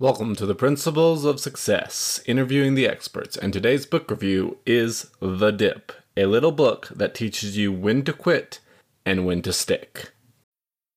Welcome to the Principles of Success, interviewing the experts, and today's book review is The Dip, a little book that teaches you when to quit and when to stick.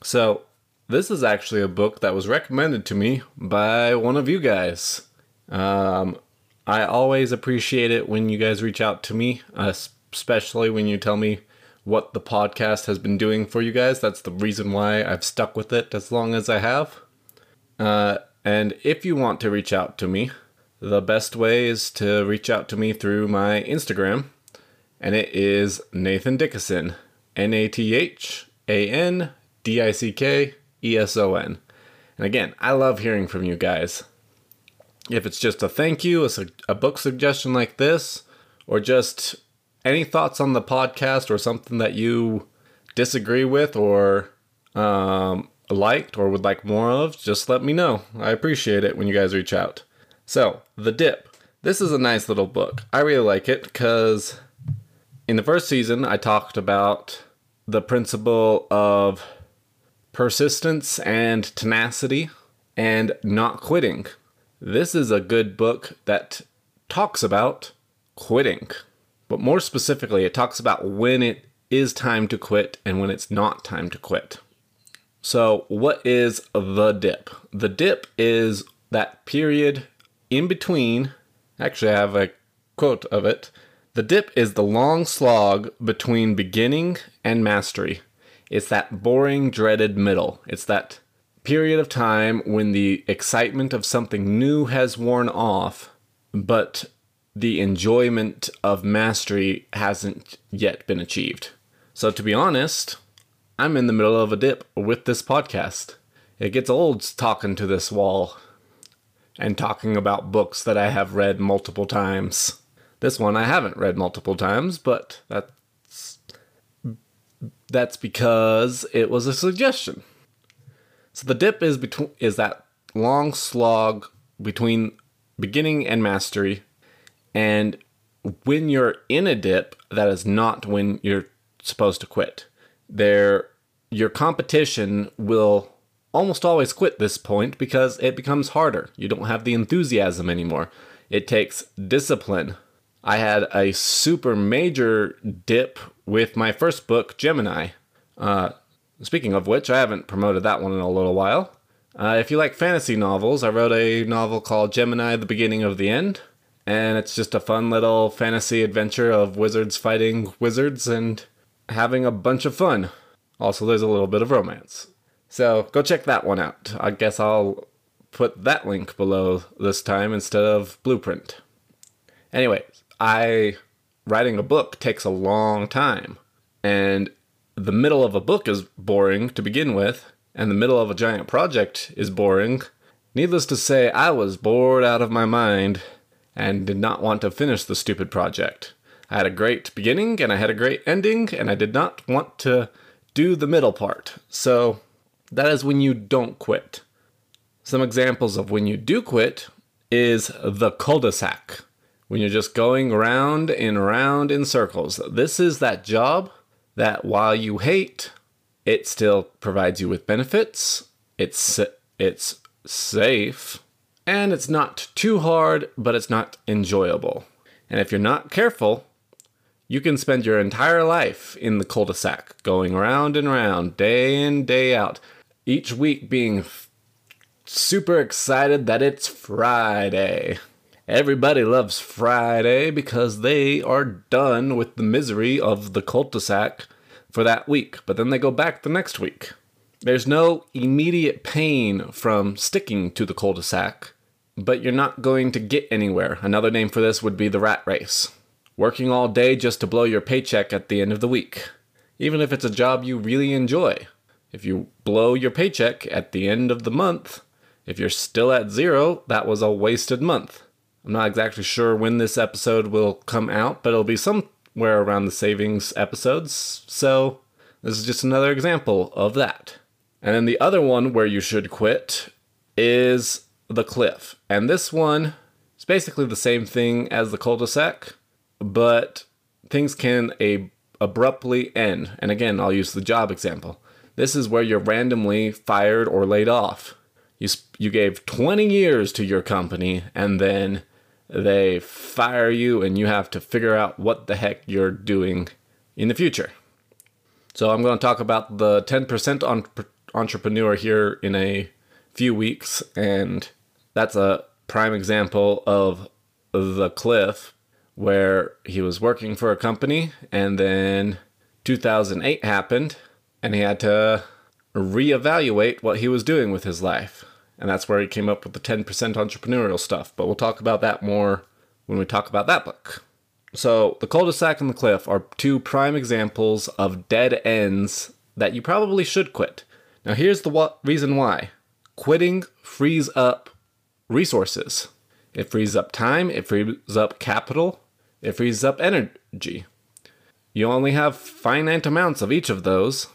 So, this is actually a book that was recommended to me by one of you guys. I always appreciate it when you guys reach out to me, especially when you tell me what the podcast has been doing for you guys. That's the reason why I've stuck with it as long as I have. And if you want to reach out to me, the best way is to reach out to me through my Instagram. And it is Nathan Dickeson, N-A-T-H-A-N D-I-C-K-E-S-O-N. And again, I love hearing from you guys. If it's just a thank you, a book suggestion like this, or just any thoughts on the podcast or something that you disagree with or liked or would like more of, just let me know. I appreciate it when you guys reach out. So, The Dip. This is a nice little book. I really like it because in the first season, I talked about the principle of persistence and tenacity, and not quitting. This is a good book that talks about quitting, but more specifically, it talks about when it is time to quit and when it's not time to quit. So, what is the dip? The dip is that period in between. Actually, I have a quote of it. The dip is the long slog between beginning and mastery. It's that boring, dreaded middle. It's that period of time when the excitement of something new has worn off, but the enjoyment of mastery hasn't yet been achieved. So to be honest, I'm in the middle of a dip with this podcast. It gets old talking to this wall and talking about books that I have read multiple times. This one I haven't read multiple times, but that's because it was a suggestion. So the dip is that long slog between beginning and mastery. And when you're in a dip, that is not when you're supposed to quit. Your competition will almost always quit this point because it becomes harder. You don't have the enthusiasm anymore. It takes discipline. I had a super major dip with my first book, Gemini. Speaking of which, I haven't promoted that one in a little while. If you like fantasy novels, I wrote a novel called Gemini, The Beginning of the End. And it's just a fun little fantasy adventure of wizards fighting wizards and having a bunch of fun. Also, there's a little bit of romance. So go check that one out. I guess I'll put that link below this time instead of Blueprint. Anyway. Writing a book takes a long time, and the middle of a book is boring to begin with, and the middle of a giant project is boring. Needless to say, I was bored out of my mind and did not want to finish the stupid project. I had a great beginning, and I had a great ending, and I did not want to do the middle part. So that is when you don't quit. Some examples of when you do quit is the cul-de-sac. When you're just going round and round in circles. This is that job that while you hate, it still provides you with benefits, it's safe, and it's not too hard, but it's not enjoyable. And if you're not careful, you can spend your entire life in the cul-de-sac, going round and round, day in, day out, each week being super excited that it's Friday. Everybody loves Friday because they are done with the misery of the cul-de-sac for that week, but then they go back the next week. There's no immediate pain from sticking to the cul-de-sac, but you're not going to get anywhere. Another name for this would be the rat race. Working all day just to blow your paycheck at the end of the week, even if it's a job you really enjoy. If you blow your paycheck at the end of the month, If you're still at 0, that was a wasted month. I'm not exactly sure when this episode will come out, but it'll be somewhere around the savings episodes. So this is just another example of that. And then the other one where you should quit is the cliff. And this one is basically the same thing as the cul-de-sac, but things can abruptly end. And again, I'll use the job example. This is where you're randomly fired or laid off. You gave 20 years to your company, and then they fire you, and you have to figure out what the heck you're doing in the future. So I'm going to talk about the 10% entrepreneur here in a few weeks, and that's a prime example of the cliff where he was working for a company, and then 2008 happened, and he had to reevaluate what he was doing with his life. And that's where he came up with the 10% entrepreneurial stuff. But we'll talk about that more when we talk about that book. So the cul-de-sac and the cliff are two prime examples of dead ends that you probably should quit. Now here's the reason why. Quitting frees up resources. It frees up time. It frees up capital. It frees up energy. You only have finite amounts of each of those.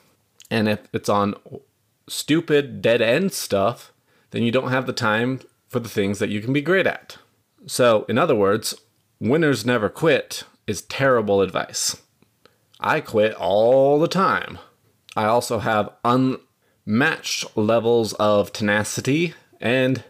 And if it's on stupid dead-end stuff, then you don't have the time for the things that you can be great at. So, in other words, winners never quit is terrible advice. I quit all the time. I also have unmatched levels of tenacity and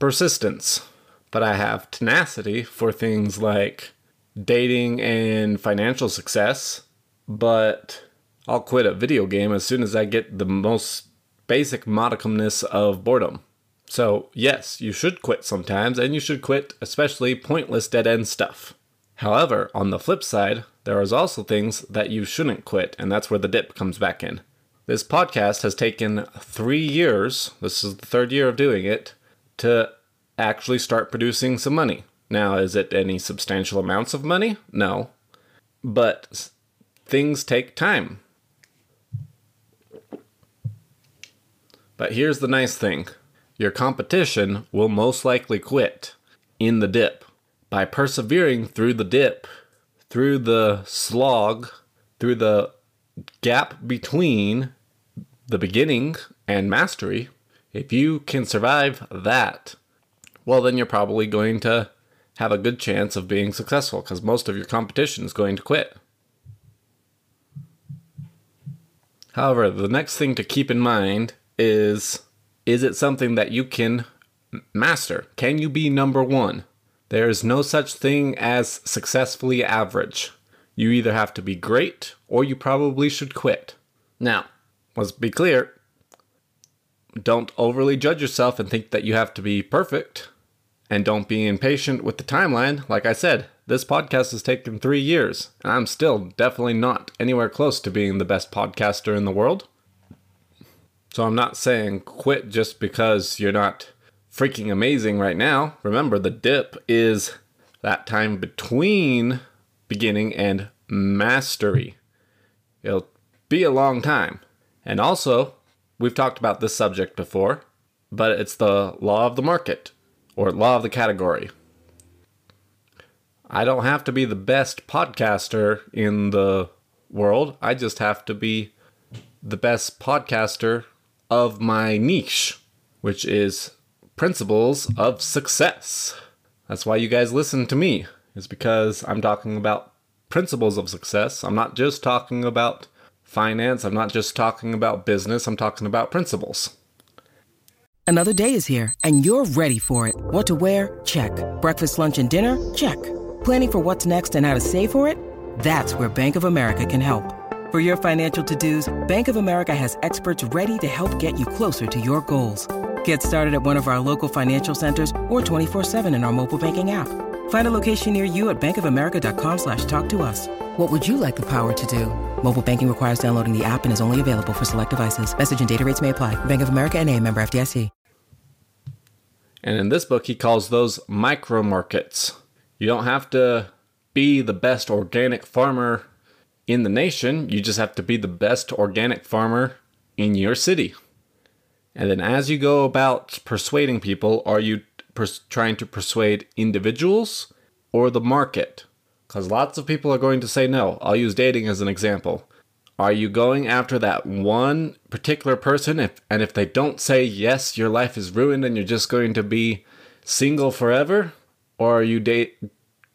persistence. But I have tenacity for things like dating and financial success, but I'll quit a video game as soon as I get the most basic modicumness of boredom. So yes, you should quit sometimes, and you should quit especially pointless dead-end stuff. However, on the flip side, there is also things that you shouldn't quit, and that's where the dip comes back in. This podcast has taken 3 years, this is the 3rd year of doing it, to actually start producing some money. Now, is it any substantial amounts of money? No. But things take time. But here's the nice thing. Your competition will most likely quit in the dip. By persevering through the dip, through the slog, through the gap between the beginning and mastery, if you can survive that, well, then you're probably going to have a good chance of being successful because most of your competition is going to quit. However, the next thing to keep in mind is it something that you can master? Can you be number one? There is no such thing as successfully average. You either have to be great or you probably should quit. Now, let's be clear. Don't overly judge yourself and think that you have to be perfect. And don't be impatient with the timeline. Like I said, this podcast has taken 3 years, and I'm still definitely not anywhere close to being the best podcaster in the world. So I'm not saying quit just because you're not freaking amazing right now. Remember, the dip is that time between beginning and mastery. It'll be a long time. And also, we've talked about this subject before, but it's the law of the market or law of the category. I don't have to be the best podcaster in the world. I just have to be the best podcaster of my niche, which is principles of success. That's why you guys listen to me, is because I'm talking about principles of success. I'm not just talking about finance. I'm not just talking about business. I'm talking about principles. Another day is here, and you're ready for it. What to wear? Check. Breakfast, lunch, and dinner? Check. Planning for what's next and how to save for it? That's where Bank of America can help. For your financial to-dos, Bank of America has experts ready to help get you closer to your goals. Get started at one of our local financial centers or 24/7 in our mobile banking app. Find a location near you at bankofamerica.com/talktous. What would you like the power to do? Mobile banking requires downloading the app and is only available for select devices. Message and data rates may apply. Bank of America N.A., member FDIC. And in this book, he calls those micro markets. You don't have to be the best organic farmer in the nation, you just have to be the best organic farmer in your city. And then as you go about persuading people, are you trying to persuade individuals or the market? Because lots of people are going to say no. I'll use dating as an example. Are you going after that one particular person? If they don't say yes, your life is ruined and you're just going to be single forever? Or are you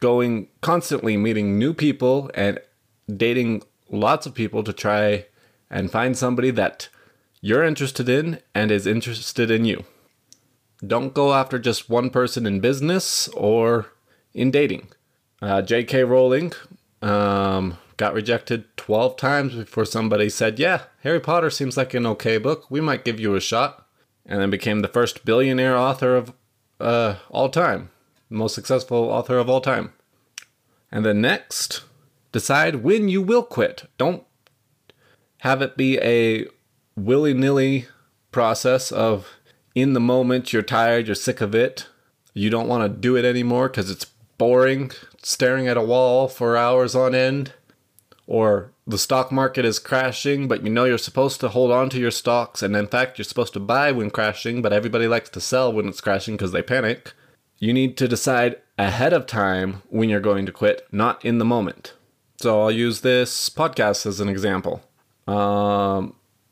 going constantly meeting new people and dating lots of people to try and find somebody that you're interested in and is interested in you? Don't go after just one person in business or in dating. J.K. Rowling got rejected 12 times before somebody said, yeah, Harry Potter seems like an okay book. We might give you a shot. And then became the first billionaire author of all time. Most successful author of all time. And then next, decide when you will quit. Don't have it be a willy-nilly process of in the moment you're tired, you're sick of it. You don't want to do it anymore because it's boring, staring at a wall for hours on end. Or the stock market is crashing, but you know you're supposed to hold on to your stocks, and in fact, you're supposed to buy when crashing, but everybody likes to sell when it's crashing because they panic. You need to decide ahead of time when you're going to quit, not in the moment. So I'll use this podcast as an example.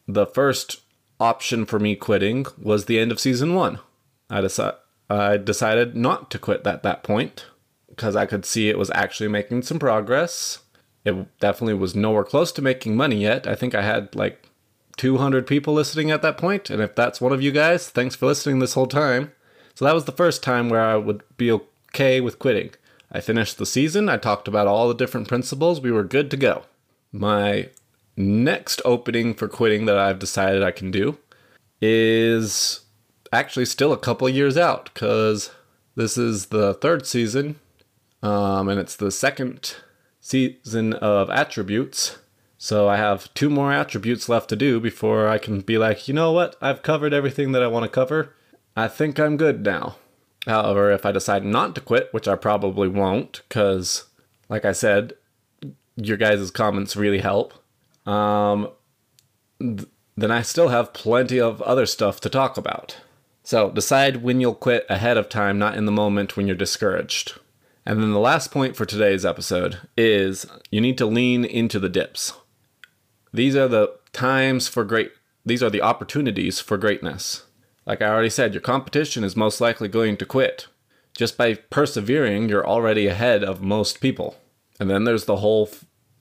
The first option for me quitting was the end of season 1. I decided not to quit at that point because I could see it was actually making some progress. It definitely was nowhere close to making money yet. I think I had like 200 people listening at that point. And if that's one of you guys, thanks for listening this whole time. So that was the first time where I would be okay with quitting. I finished the season. I talked about all the different principles. We were good to go. My next opening for quitting that I've decided I can do is actually still a couple years out because this is the third season and it's the second season of attributes. So I have 2 more attributes left to do before I can be like, you know what? I've covered everything that I want to cover. I think I'm good now. However, if I decide not to quit, which I probably won't, because like I said, your guys' comments really help. Then I still have plenty of other stuff to talk about. So decide when you'll quit ahead of time, not in the moment when you're discouraged. And then the last point for today's episode is you need to lean into the dips. These are the opportunities for greatness. Like I already said, your competition is most likely going to quit. Just by persevering, you're already ahead of most people. And then there's the whole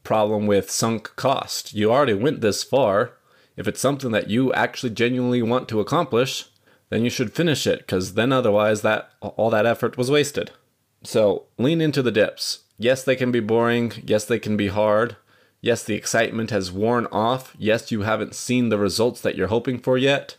problem with sunk cost. You already went this far. If it's something that you actually genuinely want to accomplish, then you should finish it, because then otherwise all that effort was wasted. So lean into the dips. Yes, they can be boring. Yes, they can be hard. Yes, the excitement has worn off. Yes, you haven't seen the results that you're hoping for yet.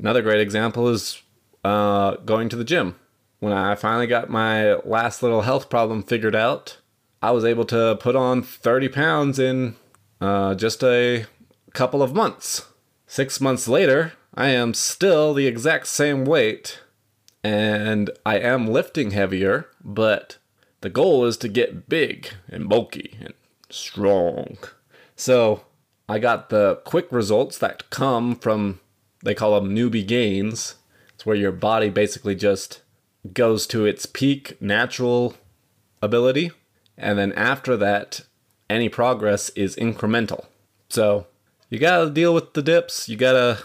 Another great example is going to the gym. When I finally got my last little health problem figured out, I was able to put on 30 pounds in just a couple of months. 6 months later, I am still the exact same weight. And I am lifting heavier, but the goal is to get big and bulky and strong. So I got the quick results that come from, they call them newbie gains. It's where your body basically just goes to its peak natural ability. And then after that, any progress is incremental. So you gotta deal with the dips. You gotta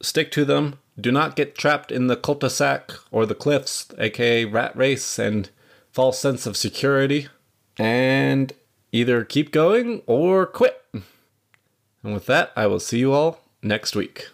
stick to them. Do not get trapped in the cul-de-sac or the cliffs, aka rat race and false sense of security. And either keep going or quit. And with that, I will see you all next week.